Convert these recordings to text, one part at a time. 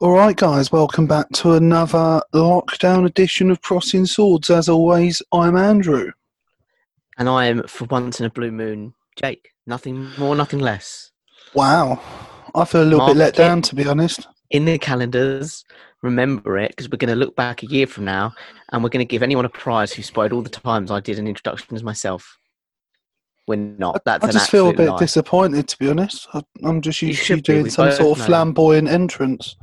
All right, guys, welcome back to another lockdown edition of Crossing Swords. As always, I'm Andrew. And I am, for once in a blue moon, Jake. Nothing more, nothing less. Wow. I feel a little bit let down, to be honest. In the calendars, remember it, because we're going to look back a year from now, and we're going to give anyone a prize who spied all the times I did an introduction as myself. We're not. That's I just feel a bit disappointed, to be honest. I'm just usually doing some sort of flamboyant entrance.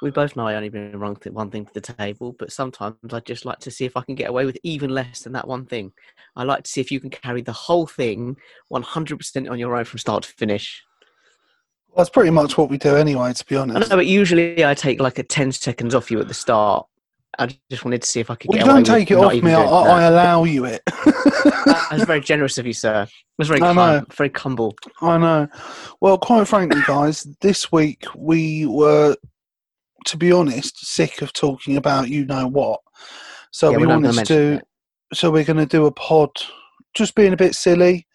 We both know I only bring one thing to the table, but sometimes I just like to see if I can get away with even less than that one thing. I like to see if you can carry the whole thing 100% on your own from start to finish. Well, that's pretty much what we do anyway, to be honest. I know, but usually I take like a 10 seconds off you at the start. I just wanted to see if I could get away with it. You don't take it off me, I allow you it. That's very generous of you, sir. That's very very humble. I know. Well, quite frankly, guys, this week we were... to be honest, sick of talking about you know what. So we wanted to do, so we're going to do a pod, just being a bit silly.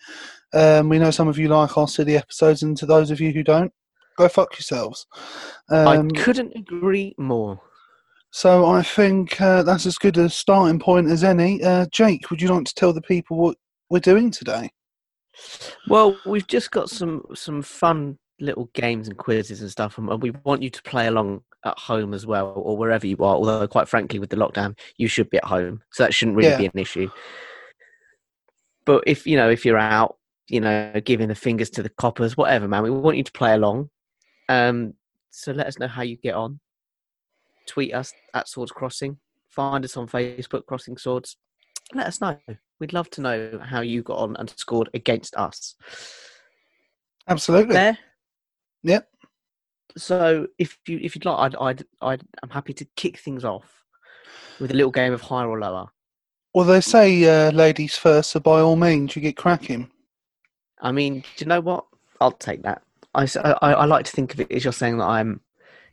We know some of you like our silly episodes, and to those of you who don't, go fuck yourselves. I couldn't agree more. So I think that's as good a starting point as any. Jake, would you like to tell the people what we're doing today? Well, we've just got some fun little games and quizzes and stuff, and we want you to play along at home as well, or wherever you are, although quite frankly with the lockdown you should be at home, so that shouldn't really be an issue. But if you know, if you're out, you know, giving the fingers to the coppers, whatever, man, we want you to play along. So let us know how you get on. Tweet us at Swords Crossing, find us on Facebook, Crossing Swords. Let us know. We'd love to know how you got on and scored against us. Absolutely. There. Yep. So if you'd like, I'm happy to kick things off with a little game of higher or lower. Well, they say ladies first, so by all means, you get cracking. I mean, do you know what? I'll take that. I like to think of it as you're saying that I'm,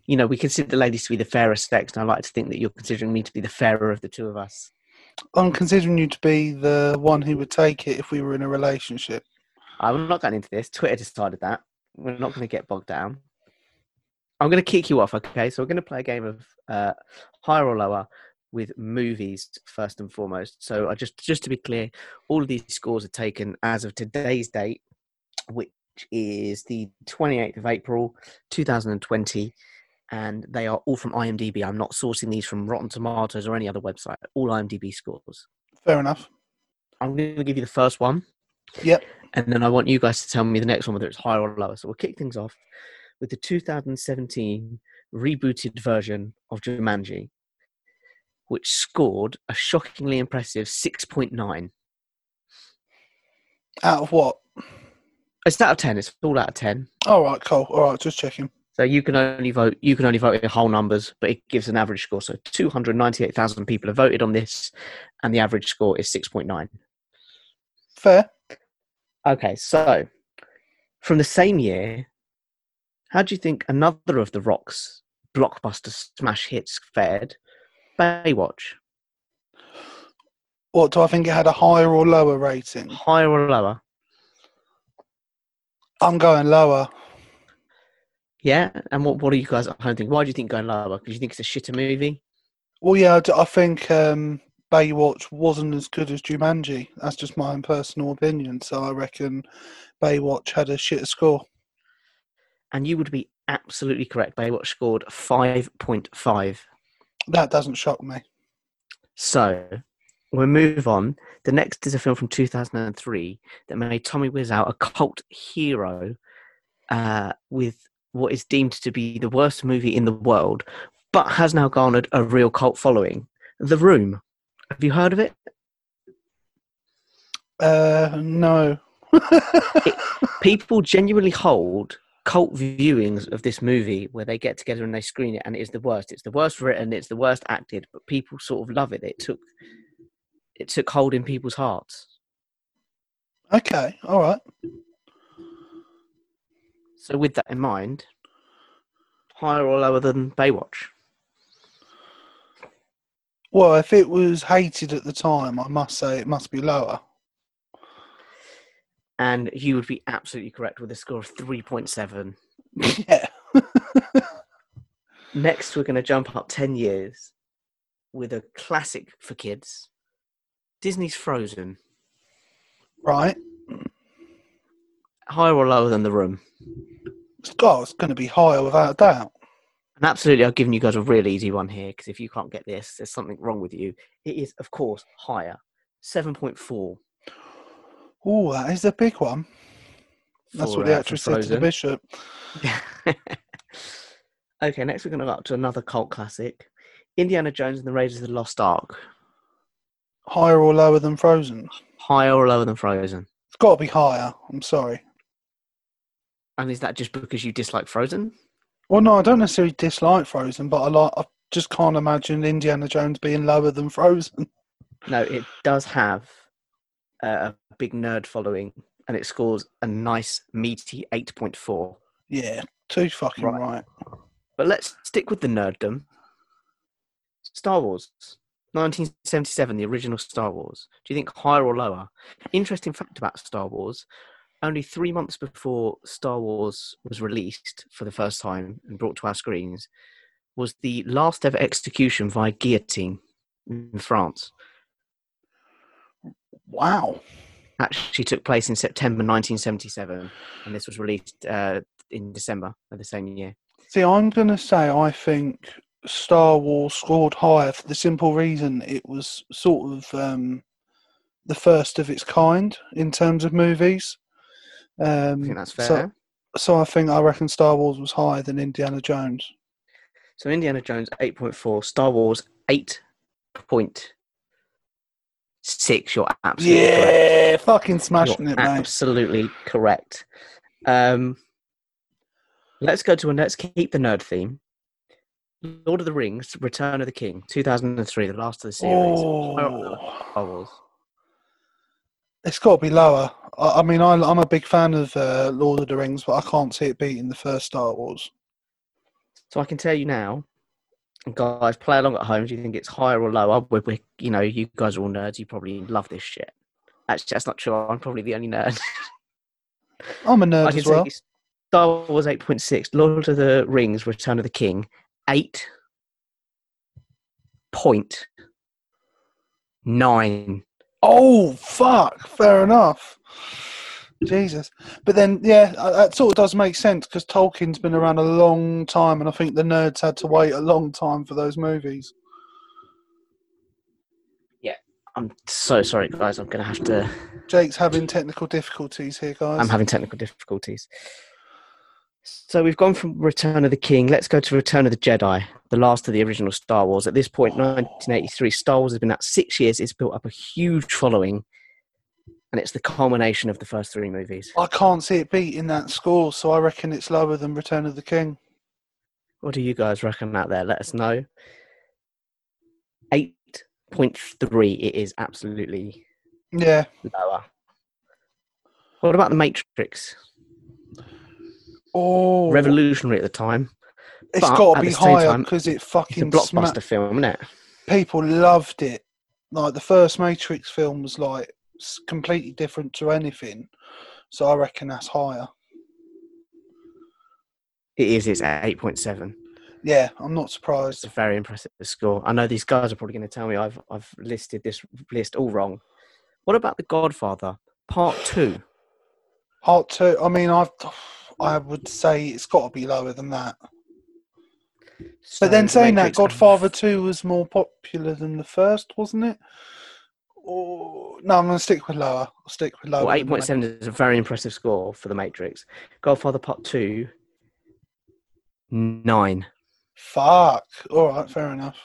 you know, we consider the ladies to be the fairer sex, and I like to think that you're considering me to be the fairer of the two of us. I'm considering you to be the one who would take it if we were in a relationship. I'm not going into this. Twitter decided that. We're not going to get bogged down. I'm going to kick you off, okay? So we're going to play a game of higher or lower with movies first and foremost. So I just to be clear, all of these scores are taken as of today's date, which is the 28th of April, 2020, and they are all from IMDb. I'm not sourcing these from Rotten Tomatoes or any other website. All IMDb scores. Fair enough. I'm going to give you the first one. Yep. And then I want you guys to tell me the next one, whether it's higher or lower. So we'll kick things off with the 2017 rebooted version of Jumanji, which scored a shockingly impressive 6.9. Out of what? It's out of 10. It's all out of 10. All right, cool. All right, just checking. So you can only vote in whole numbers, but it gives an average score. So 298,000 people have voted on this, and the average score is 6.9. Fair. Okay, so from the same year, how do you think another of The Rock's blockbuster smash hits fared? Baywatch. What, do I think it had a higher or lower rating? Higher or lower? I'm going lower. Yeah? And what are you guys at home thinking? Why do you think going lower? Because you think it's a shitter movie? Well, yeah, I think... Baywatch wasn't as good as Jumanji. That's just my own personal opinion. So I reckon Baywatch had a shitter score. And you would be absolutely correct. Baywatch scored 5.5. That doesn't shock me. So we'll move on. The next is a film from 2003 that made Tommy Wiseau a cult hero with what is deemed to be the worst movie in the world, but has now garnered a real cult following. The Room. Have you heard of it? No. People genuinely hold cult viewings of this movie where they get together and they screen it, and it is the worst. It's the worst written, it's the worst acted, but people sort of love it. It took hold in people's hearts. Okay, all right. So with that in mind, higher or lower than Baywatch? Well, if it was hated at the time, I must say it must be lower. And you would be absolutely correct with a score of 3.7. Yeah. Next, we're going to jump up 10 years with a classic for kids, Disney's Frozen. Right. Higher or lower than The Room? It's going to be higher without a doubt. And absolutely, I've given you guys a real easy one here, because if you can't get this, there's something wrong with you. It is, of course, higher. 7.4. Oh, that is a big one. That's what the actress said to the bishop. Okay, next we're going to go up to another cult classic. Indiana Jones and the Raiders of the Lost Ark. Higher or lower than Frozen? Higher or lower than Frozen? It's got to be higher. I'm sorry. And is that just because you dislike Frozen? Well, no, I don't necessarily dislike Frozen, but I just can't imagine Indiana Jones being lower than Frozen. No, it does have a big nerd following, and it scores a nice, meaty 8.4. Yeah, too fucking right. But let's stick with the nerddom. Star Wars, 1977, the original Star Wars. Do you think higher or lower? Interesting fact about Star Wars, only 3 months before Star Wars was released for the first time and brought to our screens, was the last ever execution via guillotine in France. Wow. Actually took place in September 1977, and this was released in December of the same year. See, I'm going to say I think Star Wars scored higher for the simple reason it was sort of the first of its kind in terms of movies. I think that's fair. So I reckon Star Wars was higher than Indiana Jones. So Indiana Jones, 8.4. Star Wars, 8.6. You're absolutely correct. Yeah, fucking smashing it, mate. Absolutely correct. Let's keep the nerd theme. Lord of the Rings, Return of the King, 2003, the last of the series. Oh. It's got to be lower. I'm a big fan of Lord of the Rings, but I can't see it beating the first Star Wars. So I can tell you now, guys, play along at home. Do you think it's higher or lower? You guys are all nerds. You probably love this shit. Actually, that's not true. I'm probably the only nerd. I'm a nerd as well. Star Wars 8.6, Lord of the Rings, Return of the King, 8.9. Oh, fuck. Fair enough. Jesus. But then, yeah, that sort of does make sense because Tolkien's been around a long time and I think the nerds had to wait a long time for those movies. Yeah. I'm so sorry, guys. I'm going to have to... Jake's having technical difficulties here, guys. I'm having technical difficulties. So we've gone from Return of the King. Let's go to Return of the Jedi, the last of the original Star Wars. At this point, 1983, Star Wars has been out 6 years. It's built up a huge following, and it's the culmination of the first three movies. I can't see it beating that score, so I reckon it's lower than Return of the King. What do you guys reckon out there? Let us know. 8.3. It is absolutely lower. What about The Matrix? Oh, revolutionary at the time. It's got to be higher because it fucking it's a blockbuster film, isn't it? People loved it. Like the first Matrix film was like completely different to anything, so I reckon that's higher. It is. It's at 8.7. Yeah, I'm not surprised. It's a very impressive score. I know these guys are probably going to tell me I've listed this list all wrong. What about The Godfather Part 2? Part 2. I mean, I would say it's got to be lower than that. So but then saying that, Godfather 2 was more popular than the first, wasn't it? Or, no, I'm going to stick with lower. I'll stick with lower. Well, 8.7 is a very impressive score for The Matrix. Godfather Part 2, 9. Fuck. All right, fair enough.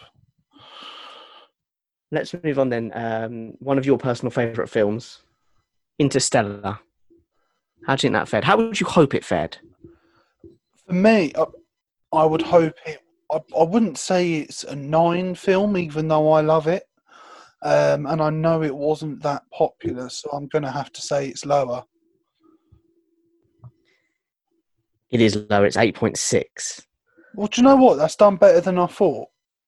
Let's move on then. One of your personal favourite films, Interstellar. How do you think that fared? How would you hope it fared? For me, I would hope it... I wouldn't say it's a 9 film, even though I love it. And I know it wasn't that popular, so I'm going to have to say it's lower. It is lower. It's 8.6. Well, do you know what? That's done better than I thought.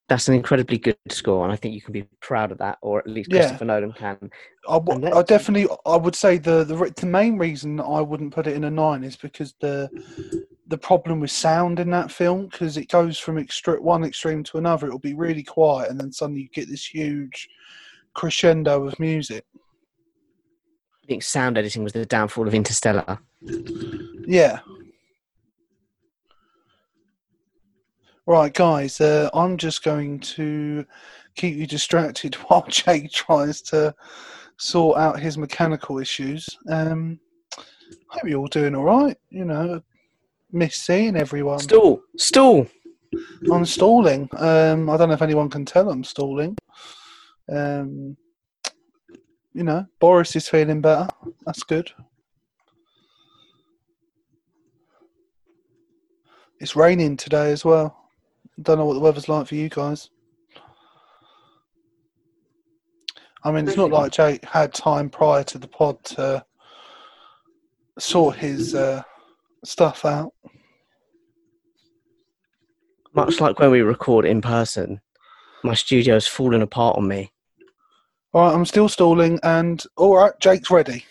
That's an incredibly good score, and I think you can be proud of that, or at least Christopher Nolan can. I would say the main reason I wouldn't put it in a 9 is because the the problem with sound in that film, because it goes from one extreme to another. It'll be really quiet, and then suddenly you get this huge crescendo of music. I think sound editing was the downfall of Interstellar. Yeah. Right, guys, I'm just going to keep you distracted while Jake tries to sort out his mechanical issues. Hope you're all doing all right. You know, miss seeing everyone. Stall. I'm stalling. I don't know if anyone can tell I'm stalling. You know, Boris is feeling better. That's good. It's raining today as well. Don't know what the weather's like for you guys. I mean, it's not like Jake had time prior to the pod to sort his stuff out. Much like when we record in person, my studio's fallen apart on me. All right, I'm still stalling, and all right, Jake's ready.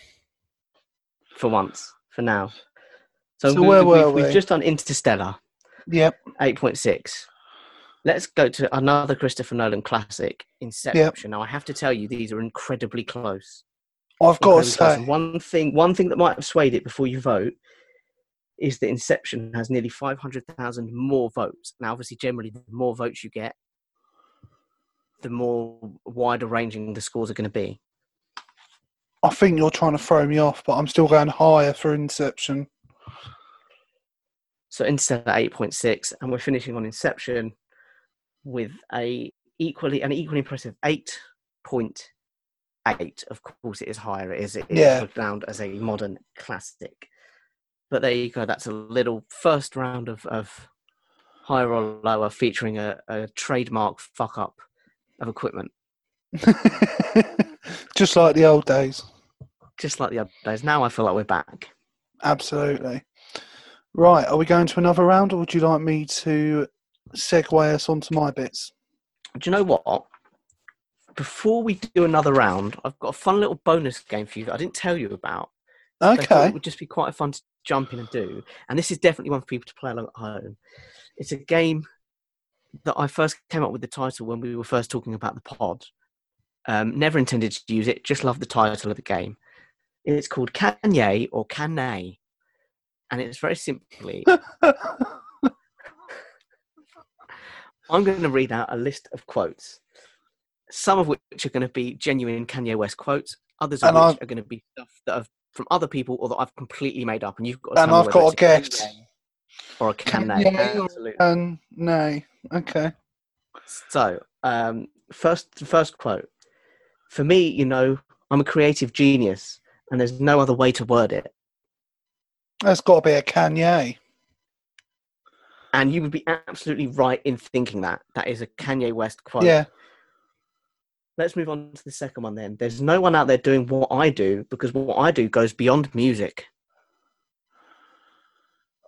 For once, for now. So where were we? We've just done Interstellar. Yep. 8.6. Let's go to another Christopher Nolan classic, Inception. Yep. Now, I have to tell you, these are incredibly close. I've got to say. One thing that might have swayed it before you vote is that Inception has nearly 500,000 more votes. Now, obviously, generally, the more votes you get, the more wider-ranging the scores are going to be. I think you're trying to throw me off, but I'm still going higher for Inception. So Interstellar 8.6, and we're finishing on Inception with an equally impressive 8.8. Of course, it is higher. It is renowned as a modern classic. But there you go. That's a little first round of higher or lower, featuring a trademark fuck up of equipment. Just like the old days. Now I feel like we're back. Absolutely. Right, are we going to another round, or would you like me to segue us onto my bits? Do you know what? Before we do another round, I've got a fun little bonus game for you that I didn't tell you about. Okay. It would just be quite fun to jump in and do. And this is definitely one for people to play along at home. It's a game that I first came up with the title when we were first talking about the pod. Never intended to use it, just love the title of the game. It's called Kanye or Cannae. And it's very simply, I'm going to read out a list of quotes, some of which are going to be genuine Kanye West quotes, others of which are going to be stuff that are from other people or that I've completely made up. And you've got to tell me whether it's a guess or a Kanye. Absolutely. No. Okay. So, first quote. For me, you know, I'm a creative genius, and there's no other way to word it. That's got to be a Kanye. And you would be absolutely right in thinking that. That is a Kanye West quote. Yeah. Let's move on to the second one then. There's no one out there doing what I do, because what I do goes beyond music.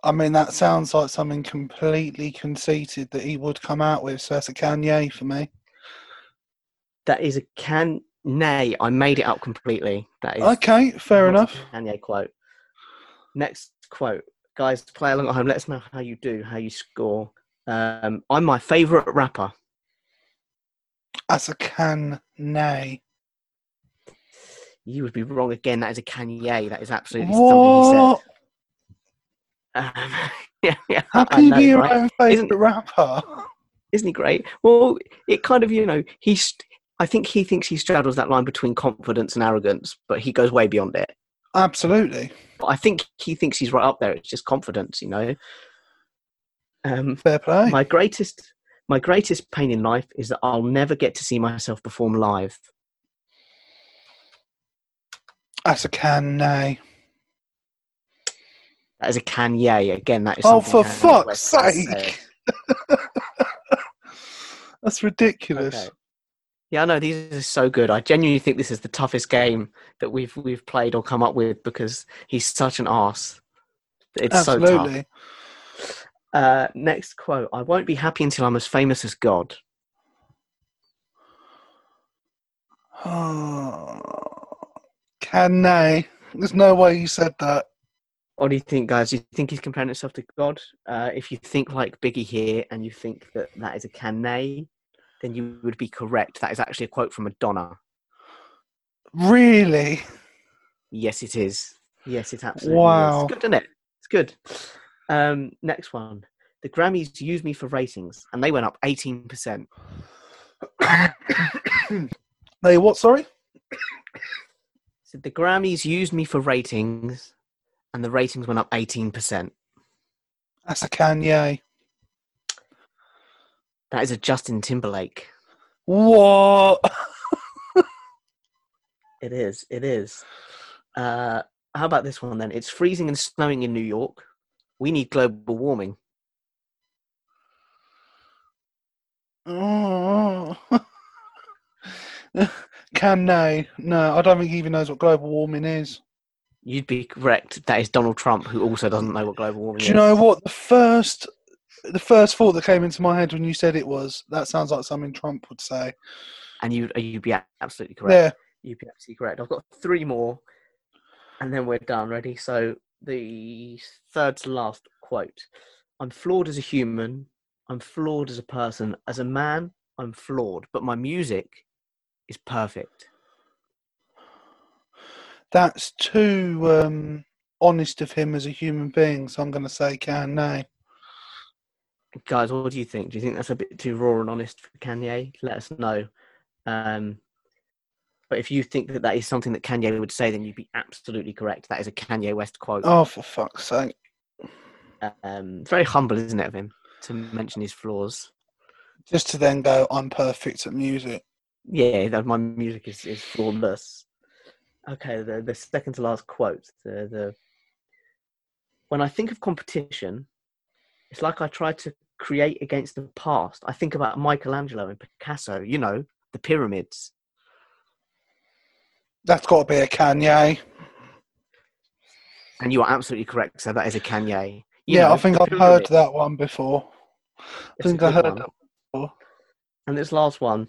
I mean, that sounds like something completely conceited that he would come out with, so that's a Kanye for me. That is a Kanye. I made it up completely. That is okay, fair enough. Kanye quote. Next quote. Guys, play along at home. Let us know how you do, how you score. I'm my favourite rapper. That's a Kanye. You would be wrong again. That is a Kanye. That is absolutely what? Something he said. Yeah, how can you be your own favourite rapper? Isn't he great? Well, it kind of, you know, I think he thinks he straddles that line between confidence and arrogance, but he goes way beyond it. Absolutely. But I think he thinks he's right up there. It's just confidence, you know. Fair play. My greatest pain in life is that I'll never get to see myself perform live. That's a Kanye. That is a Kanye. Again, that is something. Oh, for fuck's sake. That's ridiculous. Okay. Yeah, I know, these are so good. I genuinely think this is the toughest game that we've played or come up with, because he's such an arse. It's absolutely so tough. Next quote. I won't be happy until I'm as famous as God. Oh, Kanye. There's no way you said that. Or do you think, guys, do you think he's comparing himself to God? If you think like Biggie here and you think that that is a Kanye, then you would be correct. That is actually a quote from Madonna. Really? Yes, it is. Yes, it absolutely is. It's good, isn't it? It's good. Next one. The Grammys used me for ratings, and they went up 18%. They what, sorry? So the Grammys used me for ratings, and the ratings went up 18%. That's a Kanye. That is a Justin Timberlake. What? It is, it is. How about this one then? It's freezing and snowing in New York. We need global warming. Oh. Kanye. No, I don't think he even knows what global warming is. You'd be correct. That is Donald Trump, who also doesn't know what global warming is. Do you know what? The first thought that came into my head when you said it was, that sounds like something Trump would say. And you'd be absolutely correct. Yeah. You'd be absolutely correct. I've got three more, and then we're done. Ready? So the third to last quote. I'm flawed as a human. I'm flawed as a person. As a man, I'm flawed. But my music is perfect. That's too honest of him as a human being, so I'm going to say Kanye. Guys, what do you think? Do you think that's a bit too raw and honest for Kanye? Let us know. But if you think that that is something that Kanye would say, then you'd be absolutely correct. That is a Kanye West quote. Oh, for fuck's sake. It's very humble, isn't it, of him, to mention his flaws. Just to then go, I'm perfect at music. Yeah, that my music is flawless. Okay, the second to last quote. When I think of competition, it's like I try to create against the past. I think about Michelangelo and Picasso, you know, the pyramids. That's got to be a Kanye. And you are absolutely correct, so that is a Kanye. I think I've heard that one before. And this last one.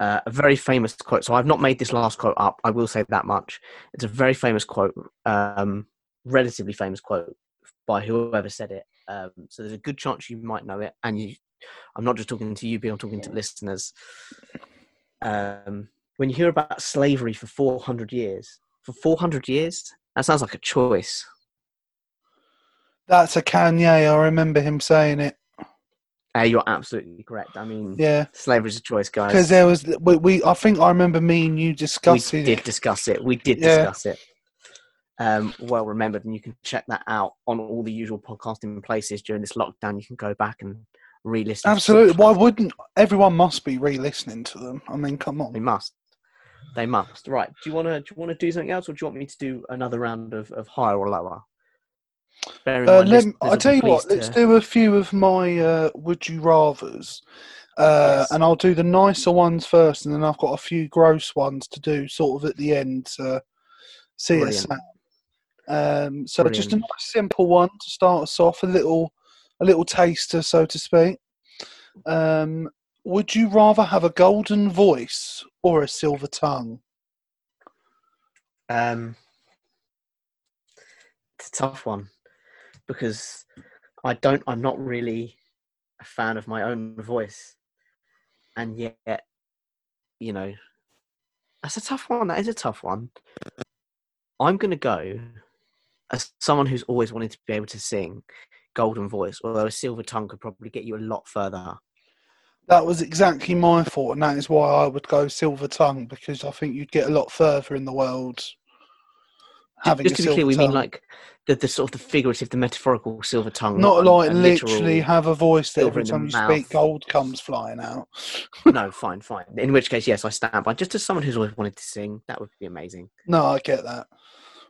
A very famous quote. So I've not made this last quote up. I will say that much. It's a very famous quote, relatively famous quote by whoever said it. So there's a good chance you might know it. And I'm not just talking to you, Bill, I'm talking to listeners. When you hear about slavery for 400 years, that sounds like a choice. That's a Kanye. I remember him saying it. You're absolutely correct. I mean, slavery's a choice, guys. Because there was, I think I remember me and you discussing it. We did discuss it. Well remembered, and you can check that out on all the usual podcasting places during this lockdown. You can go back and re-listen. Absolutely. Why wouldn't everyone must be re-listening to them? I mean, come on. They must. Right. Do you want to do something else, or do you want me to do another round of higher or lower? I tell you what, let's do a few of my would you rathers, yes. And I'll do the nicer ones first, and then I've got a few gross ones to do sort of at the end. See us out. Just a nice simple one to start us off, a little taster, so to speak. Would you rather have a golden voice or a silver tongue? It's a tough one. Because I'm not really a fan of my own voice. And yet, you know, that's a tough one. That is a tough one. I'm going to go, as someone who's always wanted to be able to sing, golden voice, although a silver tongue could probably get you a lot further. That was exactly my thought, and that is why I would go silver tongue, because I think you'd get a lot further in the world. Just to be clear, we mean like the sort of the figurative, the metaphorical silver tongue. Not like literally have a voice that every time you speak, gold comes flying out. No, fine. In which case, yes, I stand by. Just as someone who's always wanted to sing, that would be amazing. No, I get that.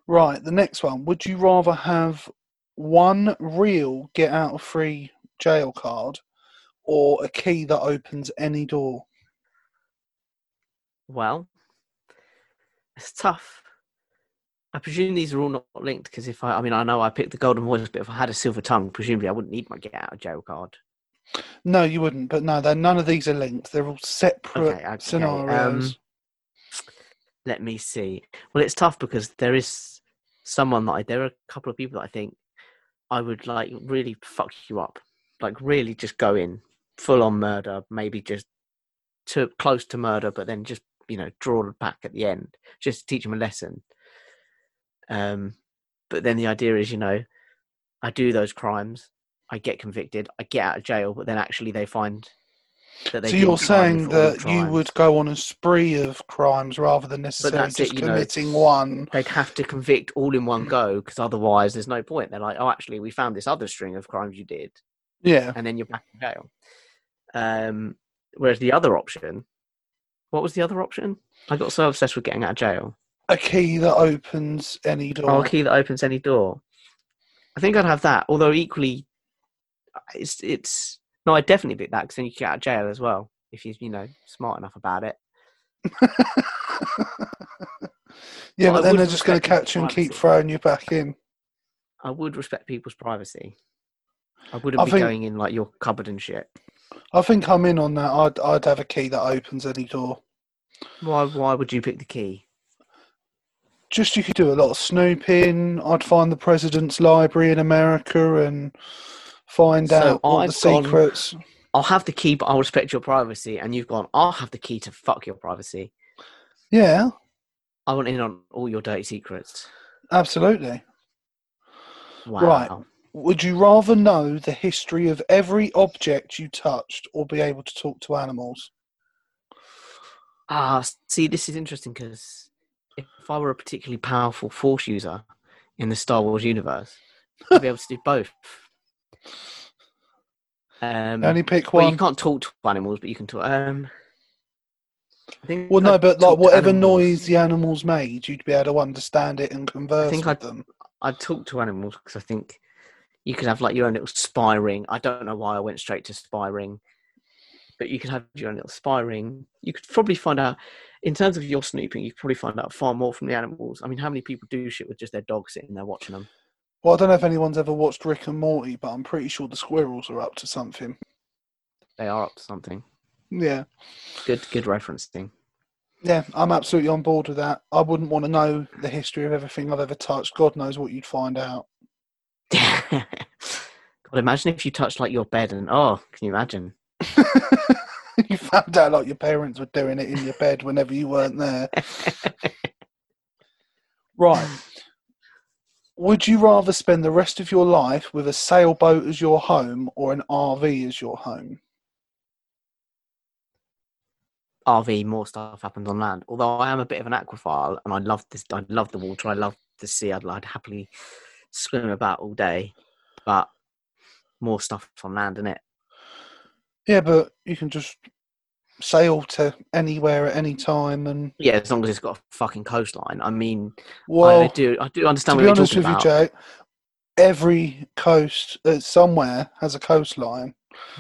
Right, the next one. Would you rather have one real get out of free jail card or a key that opens any door? Well, it's tough. I presume these are all not linked, because I know I picked the golden voice, but if I had a silver tongue, presumably I wouldn't need my get out of jail card. No, you wouldn't. But no, none of these are linked. They're all separate scenarios. Let me see. Well, it's tough because there is someone that there are a couple of people that I think I would like really fuck you up, like really just go in full on murder, maybe just too close to murder, but then just, you know, draw them back at the end just to teach them a lesson. But then the idea is, you know, I do those crimes, I get convicted, I get out of jail, but then actually they find that they. So you're saying that you would go on a spree of crimes rather than necessarily just committing one? They'd have to convict all in one go because otherwise there's no point. They're like, oh, actually, we found this other string of crimes you did. Yeah. And then you're back in jail. Whereas the other option, what was the other option? I got so obsessed with getting out of jail. A key that opens any door. Oh, a key that opens any door. I think I'd have that. Although equally, no, I'd definitely pick that because then you get out of jail as well if you're, you know, smart enough about it. Yeah, but then they're just going to catch you and keep throwing you back in. I would respect people's privacy. I wouldn't be going in like your cupboard and shit. I think I'm in on that. I'd have a key that opens any door. Why would you pick the key? Just you could do a lot of snooping. I'd find the president's library in America and find out all the secrets. I'll have the key, but I'll respect your privacy. And you've gone, I'll have the key to fuck your privacy. Yeah. I want in on all your dirty secrets. Absolutely. Wow. Right. Would you rather know the history of every object you touched or be able to talk to animals? See, this is interesting because if I were a particularly powerful force user in the Star Wars universe, I'd be able to do both. Only pick one. Well, you can't talk to animals, but you can talk. I think well, no, but like whatever noise the animals made, you'd be able to understand it and converse with them. I'd talk to animals because I think you could have like your own little spy ring. I don't know why I went straight to spy ring, but you could have your own little spy ring. You could probably find out, in terms of your snooping, you could probably find out far more from the animals. I mean, how many people do shit with just their dog sitting there watching them? Well, I don't know if anyone's ever watched Rick and Morty, but I'm pretty sure the squirrels are up to something. They are up to something. Yeah. Good referencing. Yeah, I'm absolutely on board with that. I wouldn't want to know the history of everything I've ever touched. God knows what you'd find out. God, imagine if you touched, like, your bed and, oh, can you imagine? You found out like your parents were doing it in your bed whenever you weren't there. Right. Would you rather spend the rest of your life with a sailboat as your home or an RV as your home? RV, more stuff happens on land. Although I am a bit of an aquaphile and I love this. I love the water. I love the sea. I'd happily swim about all day, but more stuff on land, innit? Yeah, but you can just sail to anywhere at any time, and yeah, as long as it's got a fucking coastline. I mean, well, I do understand what you're talking about. To be honest with you, Jake, every coast somewhere has a coastline.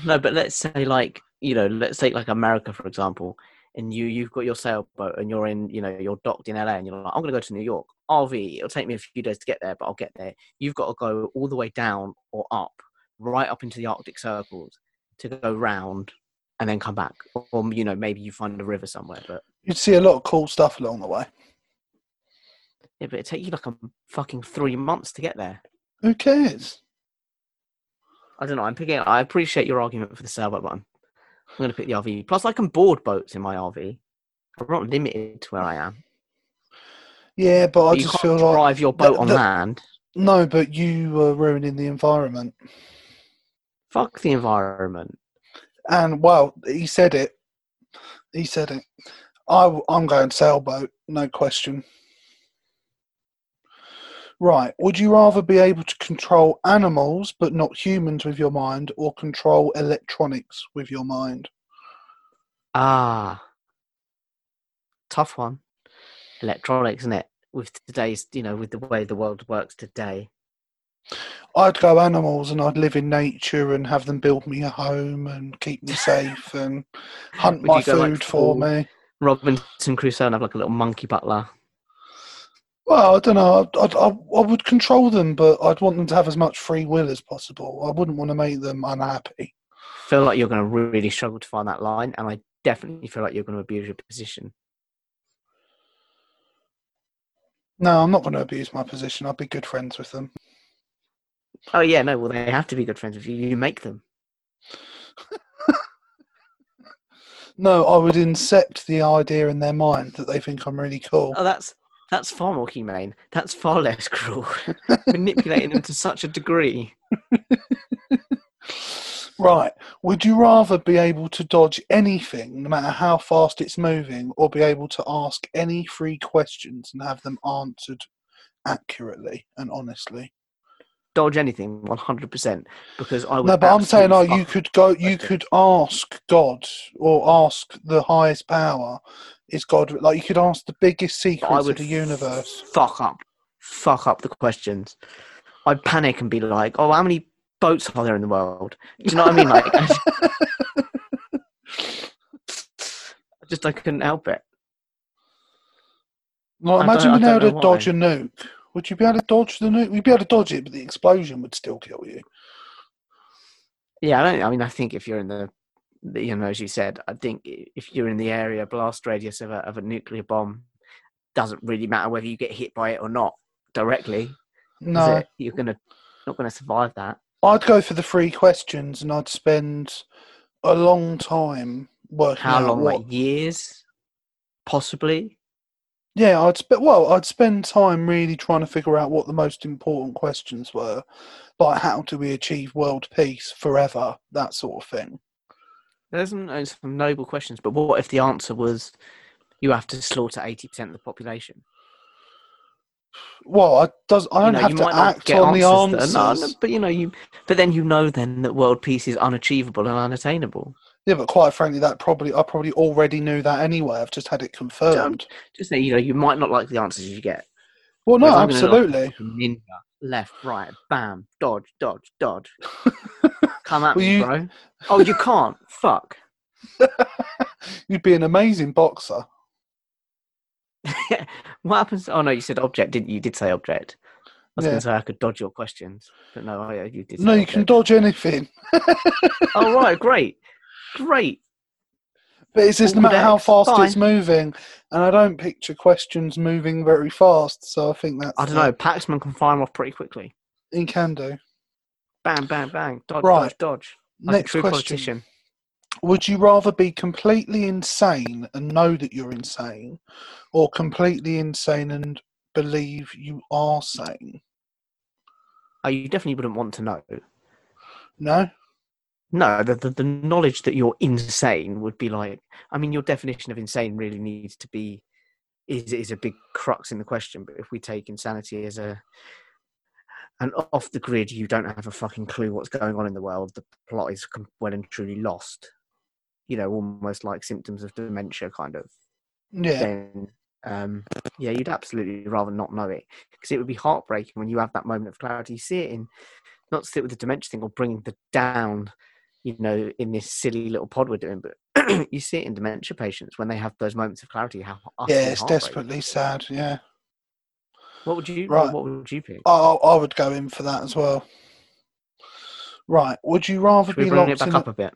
No, but let's say, like, you know, let's take like America for example, and you've got your sailboat, and you're in, you know, you're docked in LA, and you're like, I'm going to go to New York. RV, it'll take me a few days to get there, but I'll get there. You've got to go all the way down or up, right up into the Arctic circles, to go round and then come back, or, you know, maybe you find a river somewhere. But you'd see a lot of cool stuff along the way. Yeah, but it'd take you like a fucking 3 months to get there. Who cares? I don't know. I appreciate your argument for the sailboat, but I'm going to pick the RV. Plus, I can board boats in my RV. I'm not limited to where I am. Yeah, but I just feel like you can't drive your boat on land. No, but you were ruining the environment. Fuck the environment. And, well, he said it. I'm going sailboat, no question. Right. Would you rather be able to control animals but not humans with your mind, or control electronics with your mind? Tough one. Electronics, isn't it? With today's, you know, with the way the world works today. I'd go animals, and I'd live in nature and have them build me a home and keep me safe and hunt my food for me. Robinson Crusoe and have like a little monkey butler. Well, I don't know. I would control them, but I'd want them to have as much free will as possible. I wouldn't want to make them unhappy. I feel like you're going to really struggle to find that line, and I definitely feel like you're going to abuse your position. No, I'm not going to abuse my position. I'll be good friends with them. Oh, yeah, no, well, they have to be good friends with you. You make them. No, I would incept the idea in their mind that they think I'm really cool. Oh, that's far more humane. That's far less cruel. Manipulating them to such a degree. Right. Would you rather be able to dodge anything, no matter how fast it's moving, or be able to ask any three questions and have them answered accurately and honestly? Dodge anything 100%, because I would. No, but I'm saying, like, you could ask God or ask the highest power. Is God, like, you could ask the biggest secrets of the universe? Fuck up the questions. I'd panic and be like, oh, how many boats are there in the world? Do you know what I mean? Like, I couldn't help it. Well, imagine being able to dodge a nuke. Would you be able to dodge the nuke? We'd be able to dodge it, but the explosion would still kill you. Yeah, I think if you're in the, you know, as you said, I think if you're in the area, blast radius of a nuclear bomb, doesn't really matter whether you get hit by it or not directly. No, you're not gonna survive that. I'd go for the three questions, and I'd spend a long time working. How long? Like years, possibly. Yeah, I'd spend time really trying to figure out what the most important questions were, like how do we achieve world peace forever, that sort of thing. There's some noble questions, but what if the answer was you have to slaughter 80% of the population? Well, I don't have to act on the answers. But then that world peace is unachievable and unattainable. Yeah, but quite frankly, I probably already knew that anyway. I've just had it confirmed. Just that, you know, you might not like the answers you get. Well, no, absolutely. Ninja, left, right, bam, dodge, dodge, dodge. Come at me, bro. Oh, you can't. Fuck. You'd be an amazing boxer. What happens? Oh no, you said object, didn't you? You did say object. I was going to say I could dodge your questions, but no, you did. No, you can dodge anything. Oh right, great. But it's just no matter how fast it's moving, and I don't picture questions moving very fast, so I think that's... I don't know, Paxman can fire them off pretty quickly. He can do. Bang, bang, bang, dodge, right. Dodge. Like next question. Politician. Would you rather be completely insane and know that you're insane, or completely insane and believe you are sane? Oh, you definitely wouldn't want to know. No? No, the knowledge that you're insane would be like... I mean, your definition of insane really needs to be... is a big crux in the question, but if we take insanity as an off the grid, you don't have a fucking clue what's going on in the world. The plot is well and truly lost. You know, almost like symptoms of dementia, kind of. Yeah. Then, you'd absolutely rather not know it, because it would be heartbreaking when you have that moment of clarity. You see it in... Not to sit with the dementia thing or bringing the down... you know, in this silly little pod we're doing, but you see it in dementia patients when they have those moments of clarity. How it's desperately sad. Yeah. What would you pick? I would go in for that as well. Right. Would you rather be locked up a bit?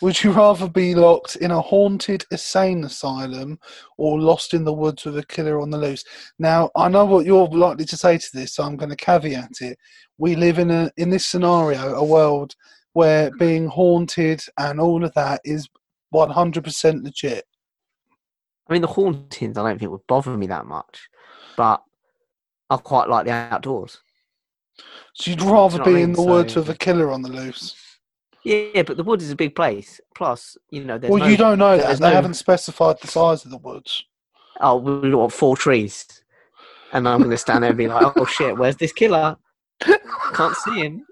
Would you rather be locked in a haunted insane asylum or lost in the woods with a killer on the loose? Now, I know what you're likely to say to this, so I'm going to caveat it. We live in this scenario, a world where being haunted and all of that is 100% legit. I mean, the hauntings, I don't think would bother me that much, but I quite like the outdoors. So you'd rather be in the woods with a killer on the loose? Yeah, but the woods is a big place. Plus, you know... Well, you don't know that. They haven't specified the size of the woods. Oh, we want 4 trees. And I'm going to stand there and be like, oh shit, where's this killer? Can't see him.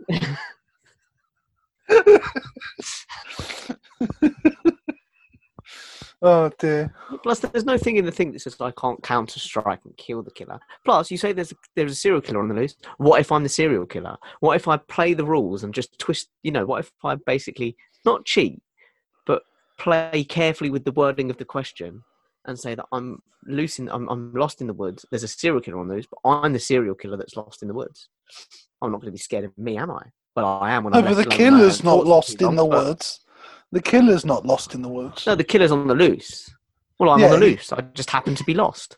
Oh dear. Plus there's no thing in the thing that says I can't counter strike and kill the killer. Plus you say there's a serial killer on the loose. What if I'm the serial killer? What if I play the rules and just twist, you know, what if I basically not cheat but play carefully with the wording of the question and say that I'm lost in the woods, there's a serial killer on the loose, but I'm the serial killer that's lost in the woods. I'm not going to be scared of me, am I? Well, I am. But the killer's not lost in the woods. The killer's not lost in the woods. No, the killer's on the loose. Well, I'm on the loose. I just happen to be lost.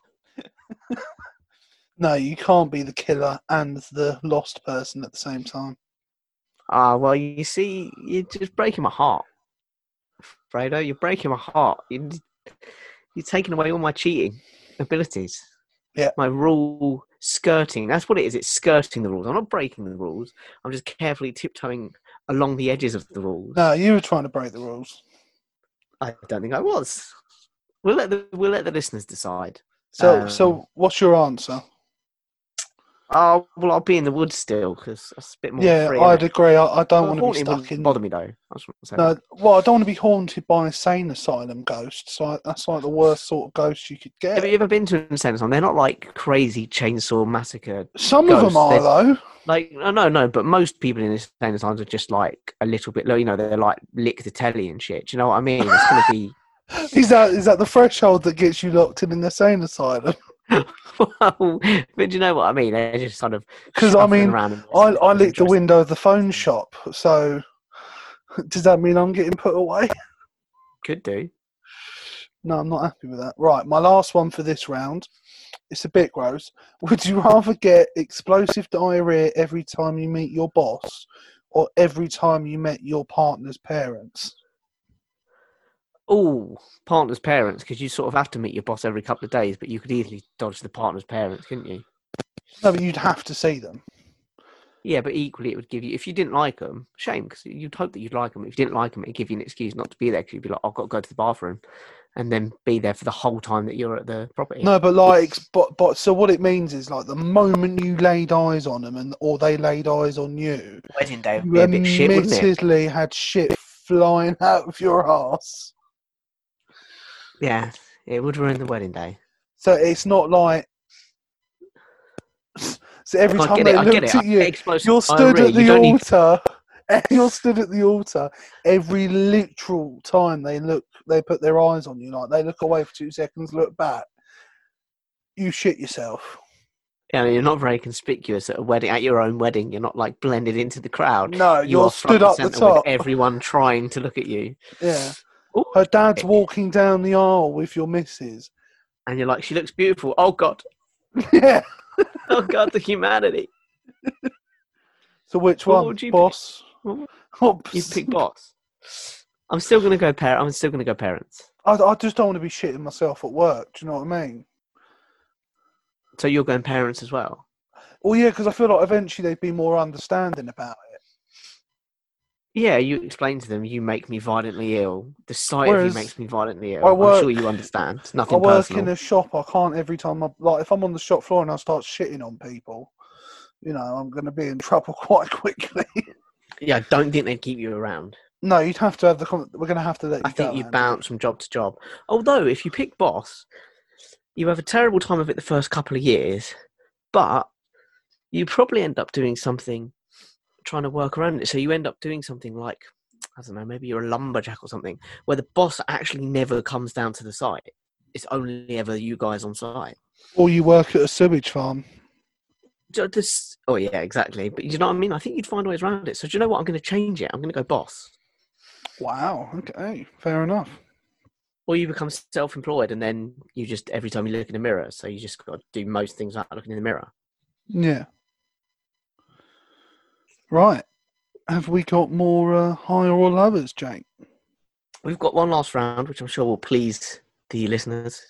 No, you can't be the killer and the lost person at the same time. Well, you see, you're just breaking my heart, Fredo. You're breaking my heart. You're taking away all my cheating abilities. Yeah. My rule skirting. That's what it is. It's skirting the rules. I'm not breaking the rules. I'm just carefully tiptoeing along the edges of the rules. No, you were trying to break the rules. I don't think I was. We'll let the listeners decide. So what's your answer? Oh, well, I'll be in the woods still because that's a bit more. Yeah, free, I'd agree. I don't want to be stuck in. Bother me though. I don't want to be haunted by insane asylum ghosts. So that's like the worst sort of ghost you could get. Have you ever been to an insane asylum? They're not like crazy chainsaw massacre. Some ghosts. Of them are though. Like no, but most people in insane asylums are just like a little bit low. You know, they're like lick the telly and shit. Do you know what I mean? It's gonna be. Is that the threshold that gets you locked in an insane asylum? Well, but you know what I mean? They're just sort of... Because, I mean, I licked the window of the phone shop, so does that mean I'm getting put away? Could do. No, I'm not happy with that. Right, my last one for this round. It's a bit gross. Would you rather get explosive diarrhea every time you meet your boss or every time you met your partner's parents? Oh, partner's parents, because you sort of have to meet your boss every couple of days, but you could easily dodge the partner's parents, couldn't you? No, but you'd have to see them. Yeah, but equally it would give you, if you didn't like them, shame, because you'd hope that you'd like them. If you didn't like them, it'd give you an excuse not to be there, because you'd be like, I've got to go to the bathroom, and then be there for the whole time that you're at the property. No, but like, but so what it means is, like, the moment you laid eyes on them, or they laid eyes on you, wedding day would be a bit shit, wouldn't it? You admittedly had shit flying out of your arse. Yeah, it would ruin the wedding day. So it's not like... So every time they looked at you, you're stood at the altar. Every literal time they put their eyes on you, like they look away for 2 seconds, look back, you shit yourself. Yeah, I mean, you're not very conspicuous at a wedding. At your own wedding, you're not like blended into the crowd. No, you're stood up the top. With everyone trying to look at you. Yeah. Her dad's walking down the aisle with your missus. And you're like, she looks beautiful. Oh, God. Yeah. Oh, God, the humanity. So which one, boss? You pick boss. I'm still going to go parents. I just don't want to be shitting myself at work. Do you know what I mean? So you're going parents as well? Well, yeah, because I feel like eventually they'd be more understanding about it. Yeah, you explain to them, you make me violently ill. The sight of you makes me violently ill. I'm sure you understand. It's nothing personal. I work in a shop. I can't every time. If I'm on the shop floor and I start shitting on people, you know, I'm going to be in trouble quite quickly. Yeah, I don't think they'd keep you around. No, you'd have to have we're going to have to let you go. I think you bounce from job to job. Although, if you pick boss, you have a terrible time of it the first couple of years, but you probably end up doing something... trying to work around it, so you end up doing something like, I don't know, maybe you're a lumberjack or something, where the boss actually never comes down to the site. It's only ever you guys on site. Or you work at a sewage farm. Oh yeah, exactly. But you know what I mean? I think you'd find ways around it. So do you know what? I'm going to change it. I'm going to go boss. Wow. Okay. Fair enough. Or you become self-employed, and then you just every time you look in the mirror, so you just got to do most things without looking in the mirror. Yeah. Right. Have we got more higher or lowers, Jake? We've got one last round, which I'm sure will please the listeners.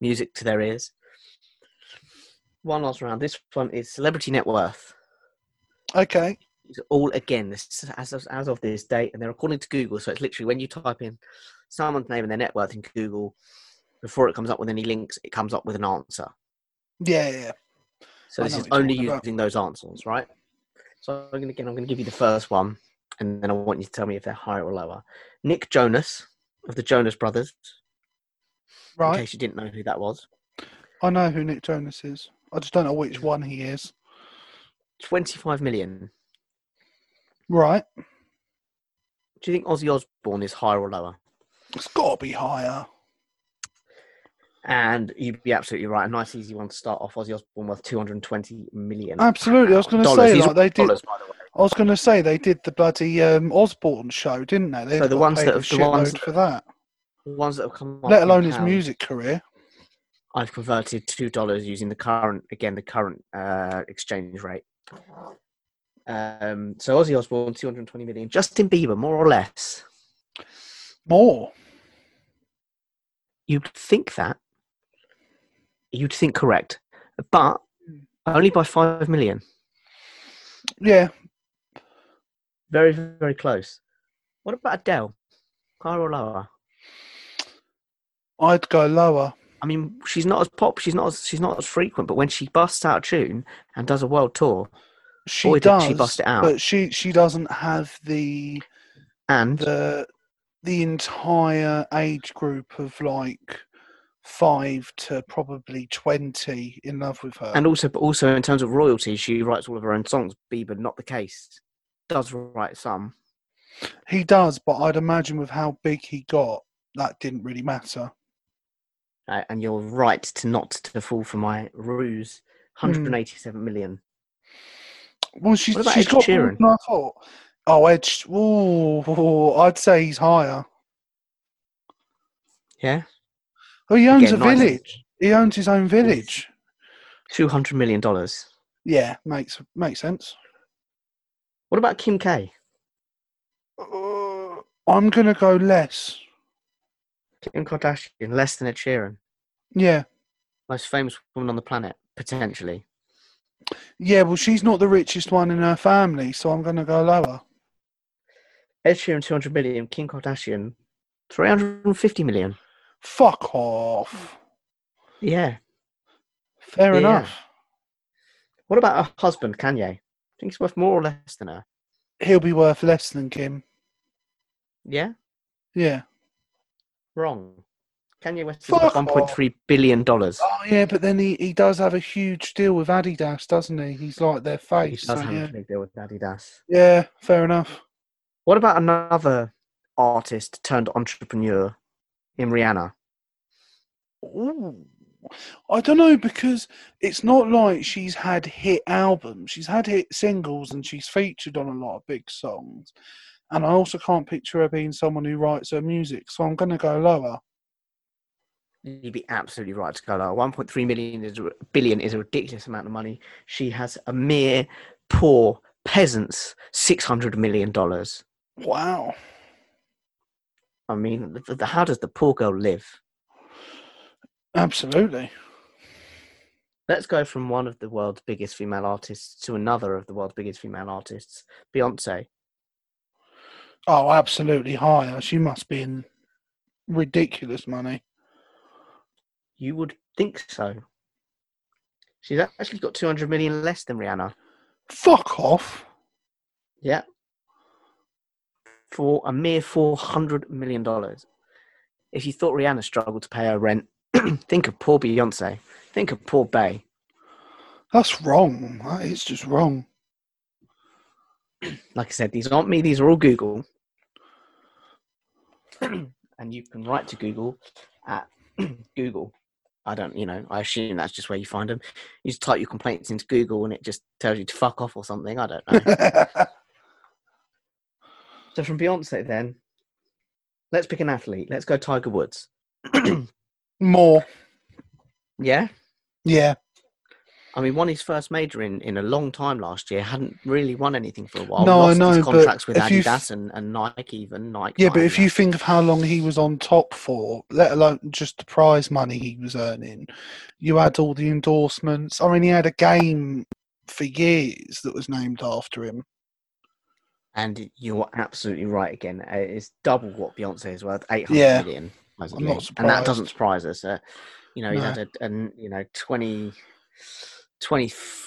Music to their ears. One last round. This one is celebrity net worth. Okay. It's all, again, this as of this date, and they're according to Google, so it's literally when you type in someone's name and their net worth in Google, before it comes up with any links, it comes up with an answer. Yeah. So this is only using those answers, right? So I'm going to give you the first one, and then I want you to tell me if they're higher or lower. Nick Jonas of the Jonas Brothers. Right. In case you didn't know who that was. I know who Nick Jonas is. I just don't know which one he is. 25 million. Right. Do you think Ozzy Osbourne is higher or lower? It's got to be higher. And you'd be absolutely right. A nice, easy one to start off. Ozzy Osbourne worth $220 million. Absolutely. I was going to say they did the bloody Osbourne show, didn't they? So the ones that have come on, let alone his music career. I've converted $2 using the current exchange rate. So Ozzy Osbourne, 220 million. Justin Bieber, more or less? More. You'd think that. You'd think correct. But only by 5 million. Yeah. Very, very close. What about Adele? Higher or lower? I'd go lower. I mean, she's not as pop, she's not as frequent, but when she busts out a tune and does a world tour, she bust it out. But she doesn't have the entire age group of like 5 to probably 20 in love with her. And also in terms of royalties, she writes all of her own songs. Bieber, not the case. Does write some. He does, but I'd imagine with how big he got, that didn't really matter. And you're right not to fall for my ruse. 187 million. Well, she's got more than I thought. Oh, Ed. Oh, I'd say he's higher. Yeah. Oh, he owns a village. He owns his own village. $200 million. Yeah, makes sense. What about Kim K? I'm gonna go less. Kim Kardashian, less than Ed Sheeran. Yeah. Most famous woman on the planet, potentially. Yeah, well, she's not the richest one in her family, so I'm going to go lower. Ed Sheeran, 200 million. Kim Kardashian, 350 million. Fuck off. Yeah. Fair enough. What about her husband, Kanye? Think he's worth more or less than her? He'll be worth less than Kim. Yeah? Yeah. Wrong. Kanye West is worth $1.3 billion. Oh, yeah, but then he does have a huge deal with Adidas, doesn't he? He's like their face. He does have a big deal with Adidas. Yeah, fair enough. What about another artist turned entrepreneur in Rihanna? Ooh. I don't know, because it's not like she's had hit albums. She's had hit singles and she's featured on a lot of big songs. And I also can't picture her being someone who writes her music, so I'm going to go lower. You'd be absolutely right to go lower. 1.3 billion is a ridiculous amount of money. She has a mere poor peasant's $600 million. Wow. I mean, how does the poor girl live? Absolutely. Let's go from one of the world's biggest female artists to another of the world's biggest female artists, Beyonce. Oh, absolutely higher. She must be in ridiculous money. You would think so. She's actually got 200 million less than Rihanna. Fuck off. Yeah. For a mere $400 million. If you thought Rihanna struggled to pay her rent, think of poor Beyonce. Think of poor Bey. That's wrong. That is just wrong. Like I said, these aren't me. These are all Google. And you can write to Google at Google. I assume that's just where you find them. You just type your complaints into Google and it just tells you to fuck off or something. I don't know. So from Beyonce then, let's pick an athlete. Let's go Tiger Woods. More. Yeah? Yeah. I mean, won his first major in a long time last year. Hadn't really won anything for a while. No, I know, his contracts with Adidas and Nike even. Nike. Yeah, but if you think of how long he was on top for, let alone just the prize money he was earning, you had all the endorsements. I mean, he had a game for years that was named after him. And you're absolutely right again. It's double what Beyonce is worth, 800 million. I'm not surprised. And that doesn't surprise us. He had a 20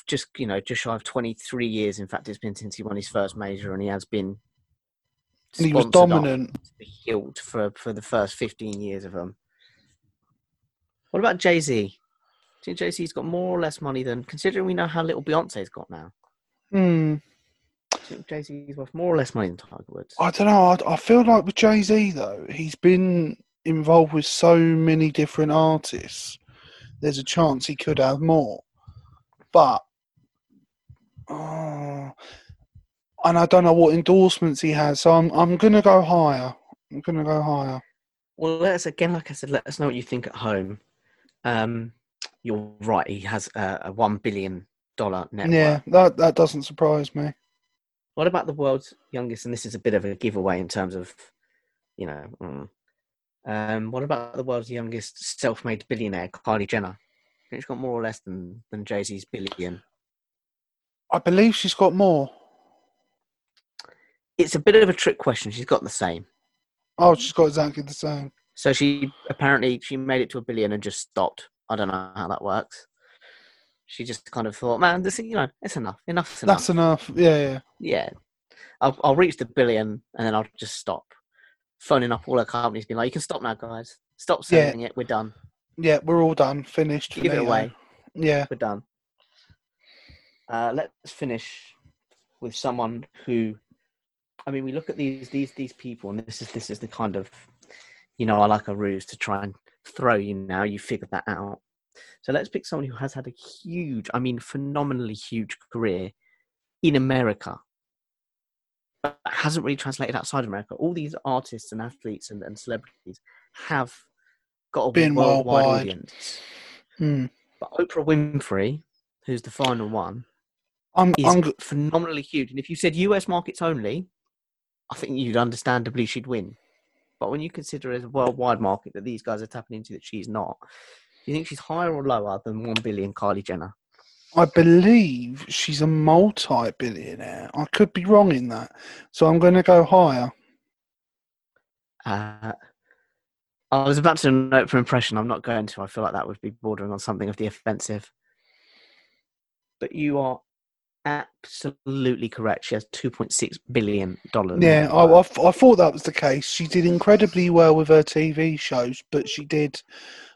just shy of 23 years. In fact, it's been since he won his first major, and he has been. And he was dominant. Healed for the first 15 years of him. What about Jay-Z? Do you think Jay-Z's got more or less money than, considering we know how little Beyonce's got now? Hmm. Do you think Jay-Z's worth more or less money than Tiger Woods? I don't know. I feel like with Jay-Z though, he's been involved with so many different artists. There's a chance he could have more. But, and I don't know what endorsements he has, so I'm going to go higher. Well, let us know what you think at home. You're right. He has a $1 billion net worth. Yeah, that doesn't surprise me. What about the world's youngest? And this is a bit of a giveaway in terms of, you know. What about the world's youngest self-made billionaire, Kylie Jenner? She's got more or less than Jay-Z's billion. I believe she's got more. It's a bit of a trick question. She's got the same. Oh, she's got exactly the same. So she apparently made it to $1 billion and just stopped. I don't know how that works. She just kind of thought, man, this, you know, it's enough. Enough's enough. That's enough. Yeah. I'll reach the $1 billion and then I'll just stop. Phoning up all her companies, being like, you can stop now, guys. Stop selling it. We're done. Yeah, we're all done. Finished. Give it away. Yeah. We're done. Let's finish with someone who, I mean, we look at these people, and this is the kind of, you know, I like a ruse to try and throw you now. You figure that out. So let's pick someone who has had a huge, I mean, phenomenally huge career in America, but hasn't really translated outside of America. All these artists and athletes and celebrities have got a worldwide audience. Mm. But Oprah Winfrey, who's the final one, is phenomenally huge. And if you said US markets only, I think you'd understandably she'd win. But when you consider as a worldwide market that these guys are tapping into that she's not, do you think she's higher or lower than 1 billion Kylie Jenner? I believe she's a multi-billionaire. I could be wrong in that. So I'm going to go higher. I was about to note for impression. I'm not going to. I feel like that would be bordering on something of the offensive. But you are absolutely correct. She has $2.6 billion. Yeah, I thought that was the case. She did incredibly well with her TV shows, but she did...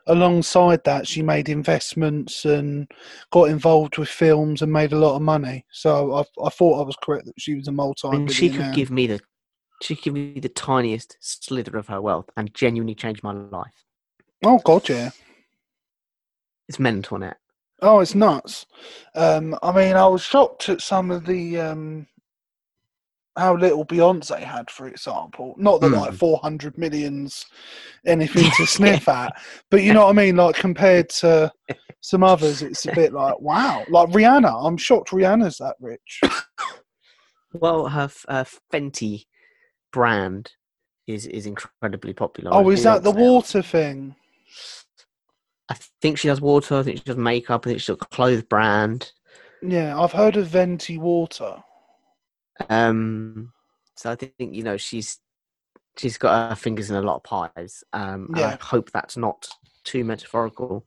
Alongside that, she made investments and got involved with films and made a lot of money. So I thought I was correct that she was a multi-billionaire. And she could give me the tiniest slither of her wealth and genuinely change my life. Oh God, yeah. It's mental, isn't it? Oh, it's nuts. I mean, I was shocked at some of the how little Beyonce had, for example. Not that like 400 million's anything to sniff at, but you know what I mean? Like compared to some others, it's a bit like, wow. Like Rihanna, I'm shocked Rihanna's that rich. Well, her Fenty brand is incredibly popular. Oh, is that the water thing? I think she does water. I think she does makeup. I think she's a clothes brand. Yeah, I've heard of Fenty water. So I think, you know, she's got her fingers in a lot of pies. Yeah. I hope that's not too metaphorical.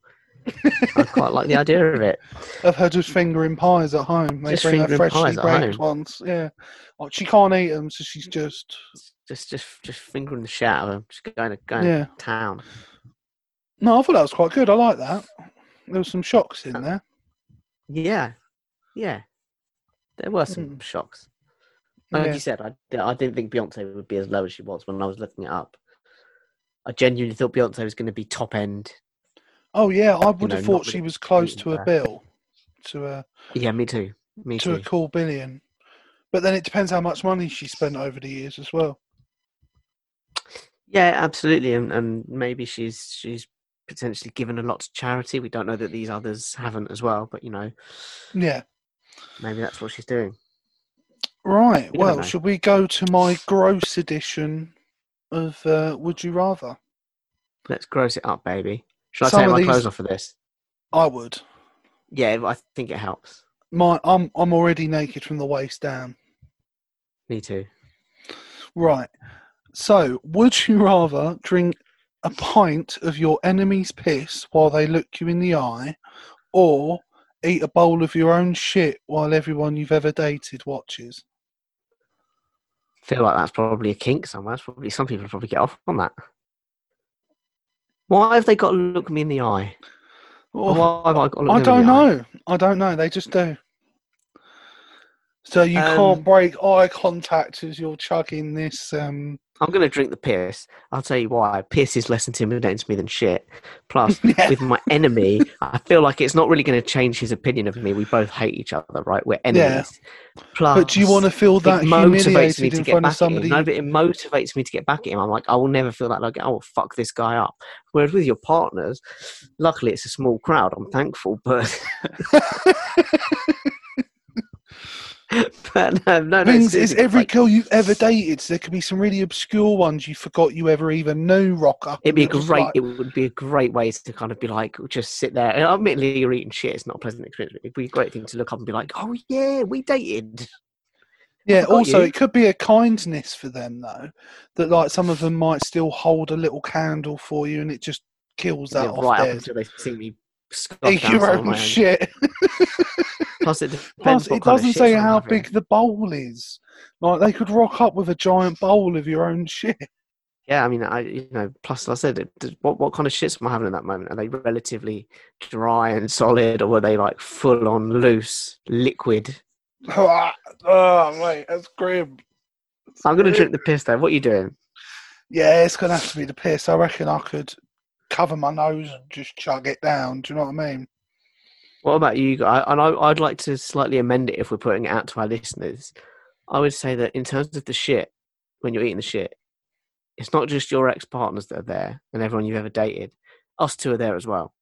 I quite like the idea of it. I've heard of fingering pies at home. They just bring her freshly baked ones. Yeah, like she can't eat them, so she's just fingering the shit out of them. She's going to town. No, I thought that was quite good. I like that. There were some shocks in there. Yeah. There were some shocks. Like you said, I didn't think Beyonce would be as low as she was when I was looking it up. I genuinely thought Beyonce was going to be top end. Oh, yeah. I would have thought she was close to a bill. Yeah, me too. To a cool billion. But then it depends how much money she spent over the years as well. Yeah, absolutely. And maybe she's potentially given a lot to charity. We don't know that these others haven't as well, but, you know. Yeah. Maybe that's what she's doing. Right, well, should we go to my gross edition of Would You Rather? Let's gross it up, baby. Should I take my clothes off for this? I would. Yeah, I think it helps. I'm already naked from the waist down. Me too. Right, so would you rather drink a pint of your enemy's piss while they look you in the eye, or eat a bowl of your own shit while everyone you've ever dated watches? Feel like that's probably a kink somewhere. That's probably some people probably get off on that. Why have they got to look me in the eye? Or why have I got to look I don't know. I don't know. They just do. So you can't break eye contact as you're chugging this I'm going to drink the piss. I'll tell you why. Piss is less intimidating to me than shit. Plus, with my enemy, I feel like it's not really going to change his opinion of me. We both hate each other, right? We're enemies. Yeah. Plus, but do you want to feel that humiliated me to in get front back of somebody? No, but it motivates me to get back at him. I'm like, I will never feel that. Like, oh, fuck this guy up. Whereas with your partners, luckily it's a small crowd. I'm thankful, but... But no, it's every girl you've ever dated. So there could be some really obscure ones you forgot you ever even knew. Rock up. It would be a great way to kind of be like, just sit there. And admittedly, you're eating shit. It's not a pleasant experience. It'd be a great thing to look up and be like, oh yeah, we dated. Yeah. Also, it could be a kindness for them though. That like some of them might still hold a little candle for you, and it just kills that off. Right up until they see me. Your own shit. Plus, it doesn't say how big the bowl is. Like they could rock up with a giant bowl of your own shit. Yeah, I mean, Plus, I said, what kind of shits am I having at that moment? Are they relatively dry and solid, or were they like full on loose liquid? Oh mate, that's grim. I'm gonna drink the piss though. What are you doing? Yeah, it's gonna have to be the piss. I reckon I could cover my nose and just chug it down. Do you know what I mean? What about you? And I'd like to slightly amend it if we're putting it out to our listeners. I would say that in terms of the shit, when you're eating the shit, it's not just your ex-partners that are there and everyone you've ever dated. Us two are there as well.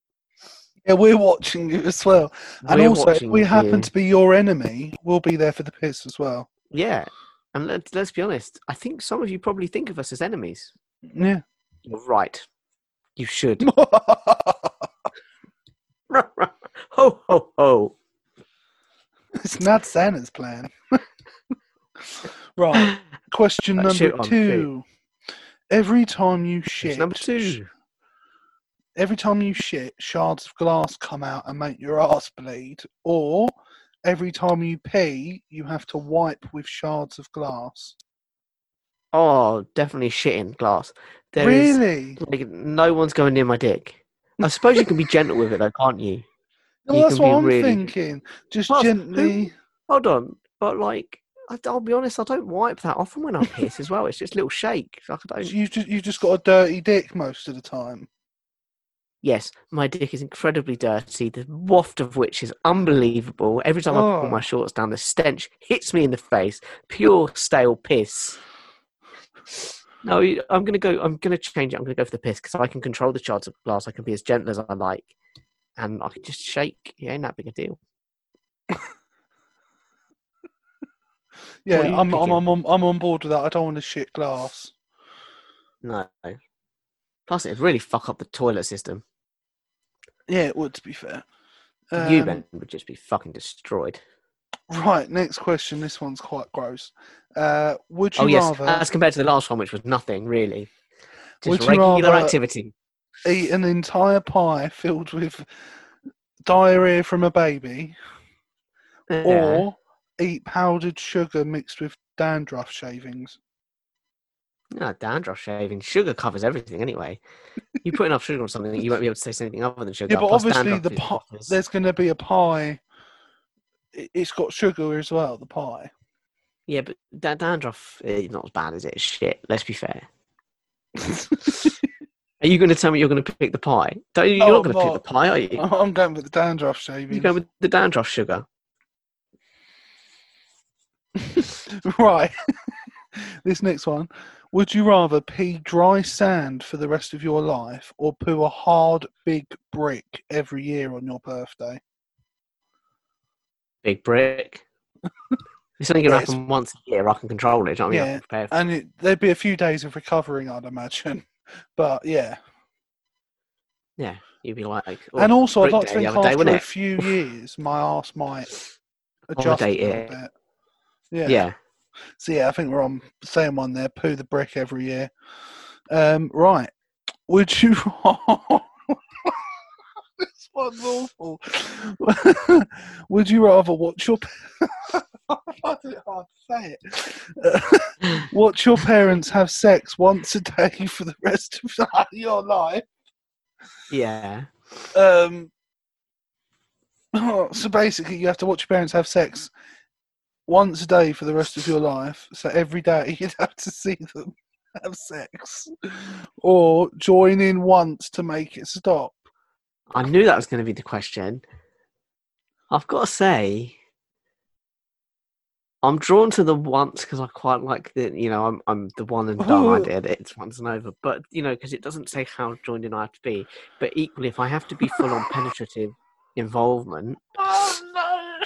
Yeah, we're watching you as well. And also, if we happen to be your enemy, we'll be there for the piss as well. Yeah. And let's be honest. I think some of you probably think of us as enemies. Yeah. You're right. You should. Ho, ho, ho. It's not Santa's plan. Right. Question number two. Every time you shit... Number two. Every time you shit, shards of glass come out and make your ass bleed. Or, every time you pee, you have to wipe with shards of glass. Oh, definitely shitting glass. Really? No one's going near my dick. I suppose you can be gentle with it, though, can't you? No, that's what I'm thinking. Just gently. Hold on. But, like, I'll be honest, I don't wipe that often when I piss as well. It's just a little shake. Like, You've just got a dirty dick most of the time. Yes, my dick is incredibly dirty, the waft of which is unbelievable. Every time I pull my shorts down, the stench hits me in the face. Pure stale piss. No, I'm going to change it. I'm going to go for the piss because I can control the shards of glass. I can be as gentle as I like. And I can just shake. It ain't that big a deal. Yeah, I'm on board with that. I don't want to shit glass. No. Plus, it'd really fuck up the toilet system. Yeah, it would, to be fair. You, Ben, would just be fucking destroyed. Right, next question. This one's quite gross. Would you rather... as compared to the last one, which was nothing, really. Just regular activity. Eat an entire pie filled with diarrhea from a baby or eat powdered sugar mixed with dandruff shavings? No, dandruff shavings. Sugar covers everything anyway. You put enough sugar on something, you won't be able to taste anything other than sugar. Yeah, but plus obviously there's going to be a pie... It's got sugar as well, the pie. Yeah, but dandruff is not as bad, is it? Shit, let's be fair. Are you going to tell me you're going to pick the pie? You're not going to pick the pie, are you? I'm going with the dandruff shavings. You're going with the dandruff sugar. Right. This next one. Would you rather pee dry sand for the rest of your life or poo a hard, big brick every year on your birthday? Big brick. It's only going to happen once a year. I can control it. I mean, yeah, there'd be a few days of recovering, I'd imagine. But yeah. Yeah, you'd be like... and also, I'd like to think after a few years, my arse might adjust a bit. Yeah. So yeah, I think we're on the same one there. Poo the brick every year. Right. Would you... This one's awful. Would you rather watch your watch your parents have sex once a day for the rest of your life? Yeah. So basically, you have to watch your parents have sex once a day for the rest of your life. So every day you'd have to see them. have sex or join in once to make it stop? I knew that was going to be the question. I've got to say, I'm drawn to the once because I quite like the, you know, I'm the one and done idea that it's once and over. But, you know, because it doesn't say how joined in I have to be. But equally, if I have to be full on penetrative involvement, oh no,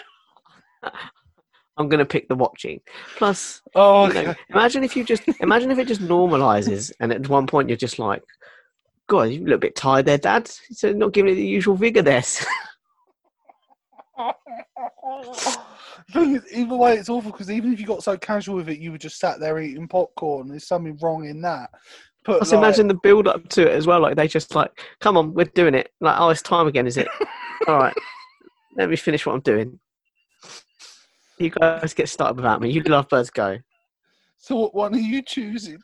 I'm going to pick the watching. Plus, you know, imagine if it just normalizes, and at one point you're just like, God, you look a bit tired there, Dad. So not giving it the usual vigor there. Either way, it's awful because even if you got so casual with it, you were just sat there eating popcorn. There's something wrong in that. But plus, like, imagine the build up to it as well. Like, they just like, come on, we're doing it. Like, oh, it's time again, is it? All right, let me finish what I'm doing. You guys get started without me. You lovebirds go. So, what one are you choosing?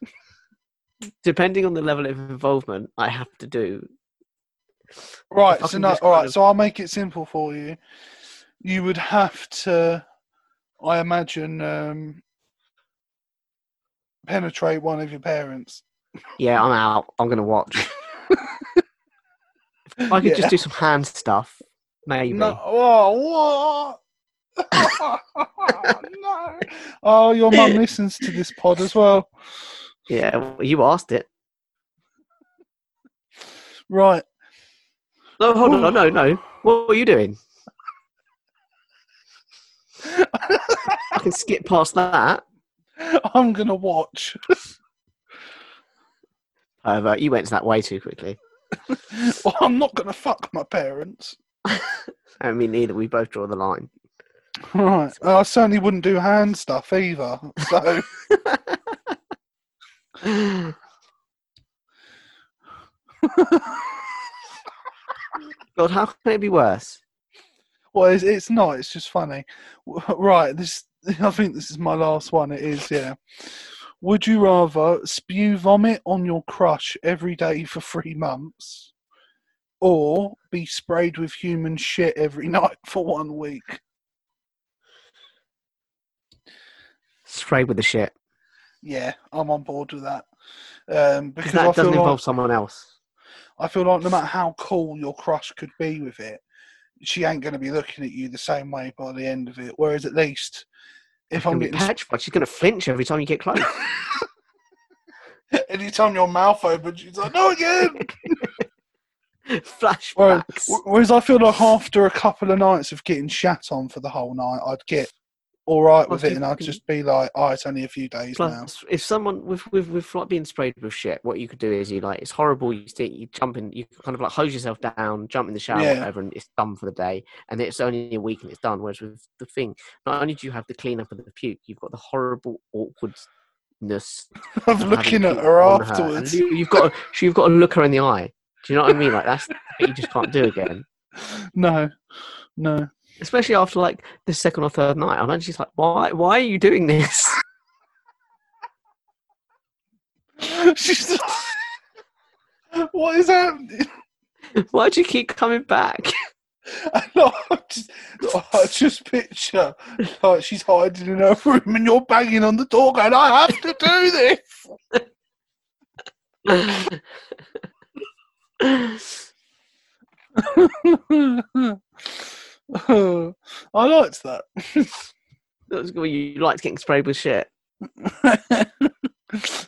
Depending on the level of involvement, I have to do. Right. So, no, all right. So, I'll make it simple for you. You would have to, I imagine, penetrate one of your parents. Yeah, I'm out. I'm going to watch. If I could just do some hand stuff, maybe. No. Oh, what? Oh, no. Oh, your mum listens to this pod as well. Yeah, well, you asked it. Right. No, hold on. No. What were you doing? I can skip past that. I'm going to watch. However, you went that way too quickly. Well, I'm not going to fuck my parents. I mean, neither. We both draw the line. Right. I certainly wouldn't do hand stuff either. So. God, how can it be worse? Well, it's not. It's just funny. Right. I think this is my last one. It is, yeah. Would you rather spew vomit on your crush every day for 3 months or be sprayed with human shit every night for 1 week? Sprayed with the shit. Yeah, I'm on board with that. Because that doesn't involve someone else. I feel like no matter how cool your crush could be with it, she ain't going to be looking at you the same way by the end of it. Whereas at least if I'm getting petrified, she's going to flinch every time you get close. Anytime your mouth opens, she's like, no again. Flashbacks. Whereas I feel like after a couple of nights of getting shat on for the whole night, I'd get all right with it, and I'd just be like, "Oh, it's only a few days now." If someone with like being sprayed with shit, what you could do is it's horrible. You jump in, you kind of like hose yourself down, jump in the shower, or whatever, and it's done for the day. And it's only a week, and it's done. Whereas with the thing, not only do you have the cleanup of the puke, you've got the horrible awkwardness of looking at her afterwards. You've got to look her in the eye. Do you know what I mean? Like, that's you just can't do again. No. Especially after, like, the second or third night. I'm actually like, why are you doing this? She's like, what is happening? Why do you keep coming back? I just picture, like, she's hiding in her room and you're banging on the door going, I have to do this! I liked that. You liked getting sprayed with shit.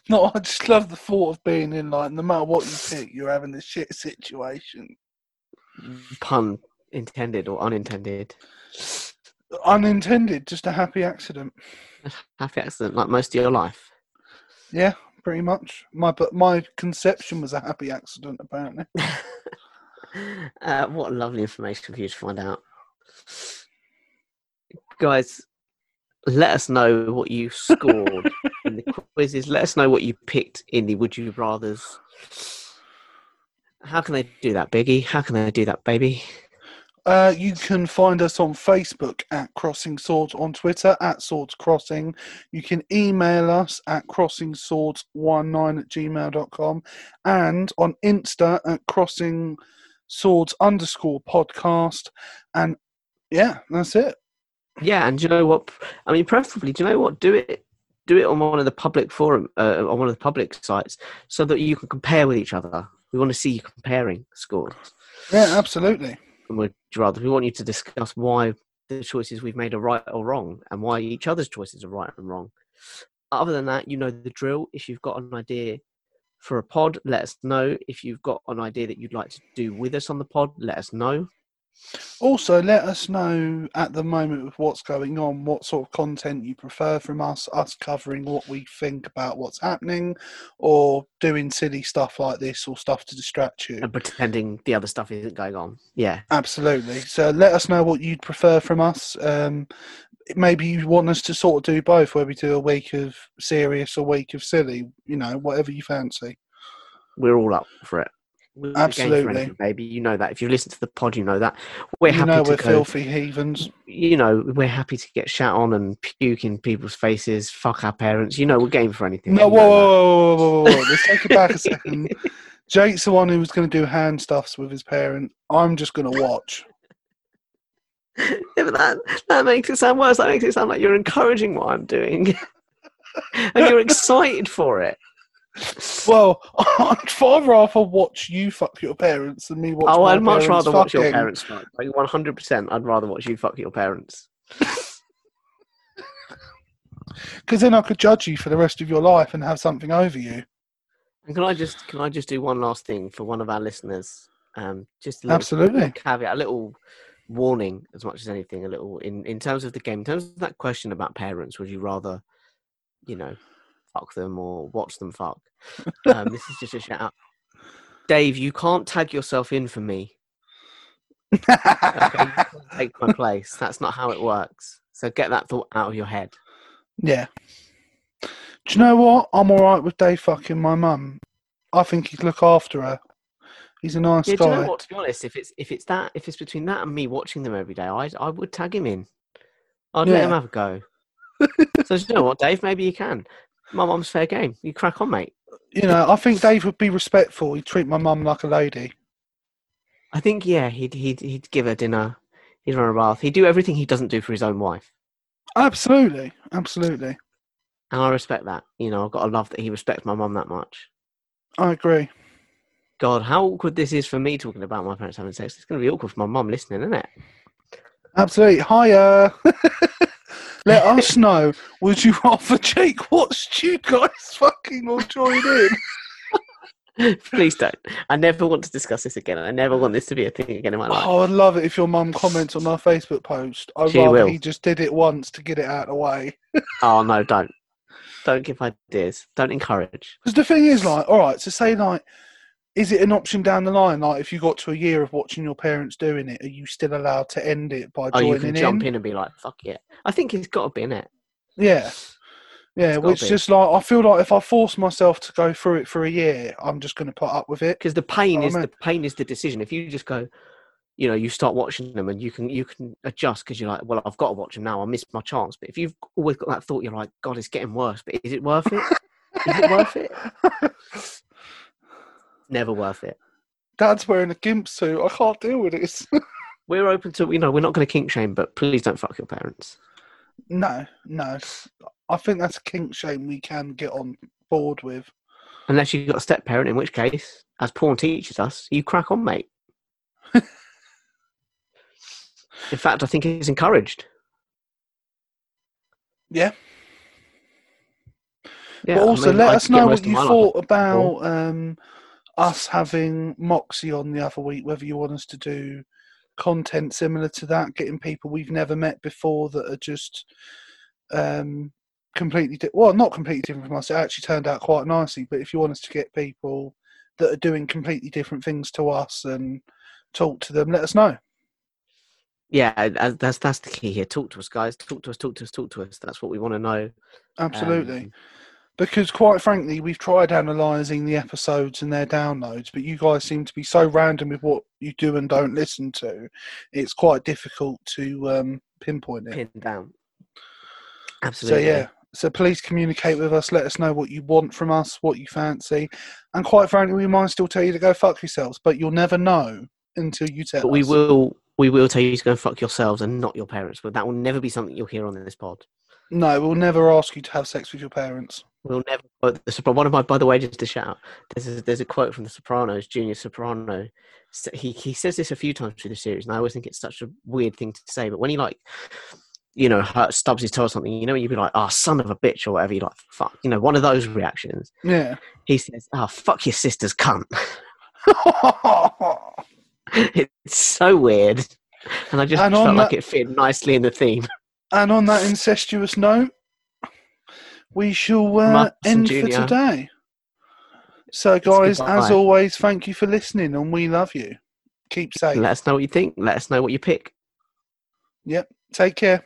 No, I just love the thought of being in, like, no matter what you pick, you're having this shit situation. Pun intended or unintended? Unintended, just a happy accident. A happy accident, like most of your life. Yeah, pretty much. My conception was a happy accident, apparently. What lovely information for you to find out. Guys, let us know what you scored in the quizzes. Let us know what you picked in the Would You Rathers. How can they do that, Biggie? How can they do that, baby? You can find us on Facebook at Crossing Swords, on Twitter at Swords Crossing. You can email us at crossingswords19@gmail.com and on Insta at crossingswords_podcast. And yeah, that's it. Yeah, and do you know what? I mean, preferably, do you know what? Do it do it on one of the public forum, on one of the public sites, so that you can compare with each other. We want to see you comparing scores. Yeah, absolutely. And we'd rather, we want you to discuss why the choices we've made are right or wrong, and why each other's choices are right and wrong. Other than that, you know the drill. If you've got an idea for a pod, let us know. If you've got an idea that you'd like to do with us on the pod, let us know. Also, let us know at the moment of what's going on, what sort of content you prefer from us covering what we think about what's happening, or doing silly stuff like this, or stuff to distract you. And pretending the other stuff isn't going on. Yeah. Absolutely. So let us know what you'd prefer from us. Maybe you want us to sort of do both, where we do a week of serious or week of silly, you know, whatever you fancy. We're all up for it. We're absolutely, baby. You know that. If you listen to the pod, you know that. We're happy to go, filthy heathens. You know, we're happy to get shat on and puke in people's faces, fuck our parents. You know, we're game for anything. No, whoa. Let's take it back a second. Jake's the one who was going to do hand stuffs with his parent. I'm just going to watch. Yeah, but that makes it sound worse. That makes it sound like you're encouraging what I'm doing. And you're excited for it. Well, I'd far rather watch you fuck your parents than me watch my parents. Oh, I'd much rather watch your parents fuck. Like 100%, I'd rather watch you fuck your parents. Because then I could judge you for the rest of your life and have something over you. And can I just do one last thing for one of our listeners? Just a little, absolutely, caveat, a little warning, as much as anything, a little in terms of the game, in terms of that question about parents, would you rather, you know, fuck them or watch them fuck. This is just a shout out. Dave, you can't tag yourself in for me. Okay, you can't take my place. That's not how it works. So get that thought out of your head. Yeah. Do you know what? I'm alright with Dave fucking my mum. I think he'd look after her. He's a nice guy. Do you know what? To be honest, if it's between that and me watching them every day, I would tag him in. I'd let him have a go. So do you know what, Dave? Maybe you can. My mum's fair game. You crack on, mate. You know, I think Dave would be respectful. He'd treat my mum like a lady. I think, yeah, he'd give her dinner. He'd run a bath. He'd do everything he doesn't do for his own wife. Absolutely. Absolutely. And I respect that. You know, I've got to love that he respects my mum that much. I agree. God, how awkward this is for me talking about my parents having sex. It's going to be awkward for my mum listening, isn't it? Absolutely. Hiya. Let us know, would you rather Jake watched you guys fucking or join in? Please don't. I never want to discuss this again. I never want this to be a thing again in my life. Oh, I'd love it if your mum comments on our Facebook post. I'd rather he just did it once to get it out of the way. Oh, no, don't. Don't give ideas. Don't encourage. Because the thing is, like, all right, so say, like, is it an option down the line? Like, if you got to a year of watching your parents doing it, are you still allowed to end it by joining in? Oh, you can jump in and be like, fuck it. I think it's got to be in it. Yeah. Yeah, which just like, I feel like if I force myself to go through it for a year, I'm just going to put up with it. Because the pain is the decision. If you just go, you know, you start watching them and you can adjust because you're like, well, I've got to watch them now. I missed my chance. But if you've always got that thought, you're like, God, it's getting worse. But is it worth it? Is it worth it? Never worth it. Dad's wearing a gimp suit. I can't deal with this. We're open to, you know, we're not going to kink shame, but please don't fuck your parents. No. I think that's a kink shame we can get on board with. Unless you've got a step parent, in which case, as porn teaches us, you crack on, mate. In fact, I think it's encouraged. Yeah. But also, I mean, let us know what you thought about us having Moxie on the other week, whether you want us to do content similar to that, getting people we've never met before that are just not completely different from us. It actually turned out quite nicely, but if you want us to get people that are doing completely different things to us and talk to them, let us know. Yeah, that's the key here. Talk to us, guys. Talk to us. That's what we want to know. Absolutely. Because, quite frankly, we've tried analysing the episodes and their downloads, but you guys seem to be so random with what you do and don't listen to. It's quite difficult to pinpoint it. Pin down. Absolutely. So, yeah. So, please communicate with us. Let us know what you want from us, what you fancy. And, quite frankly, we might still tell you to go fuck yourselves, but you'll never know until you tell us. But we will tell you to go fuck yourselves and not your parents, but that will never be something you'll hear on this pod. No, we'll never ask you to have sex with your parents. We'll never quote the Sopranos. One of my, by the way, just to shout out, there's a quote from the Sopranos, Junior Soprano. So he says this a few times through the series, and I always think it's such a weird thing to say. But when he stubs his toe or something, you'd be like, "Ah, oh, son of a bitch," or whatever. You're like, "Fuck," one of those reactions. Yeah. He says, "Ah, oh, fuck your sister's cunt." It's so weird, and I just felt like it fit nicely in the theme. And on that incestuous note, we shall end for today. So, guys, as always, thank you for listening, and we love you. Keep safe. Let us know what you think. Let us know what you pick. Yep. Take care.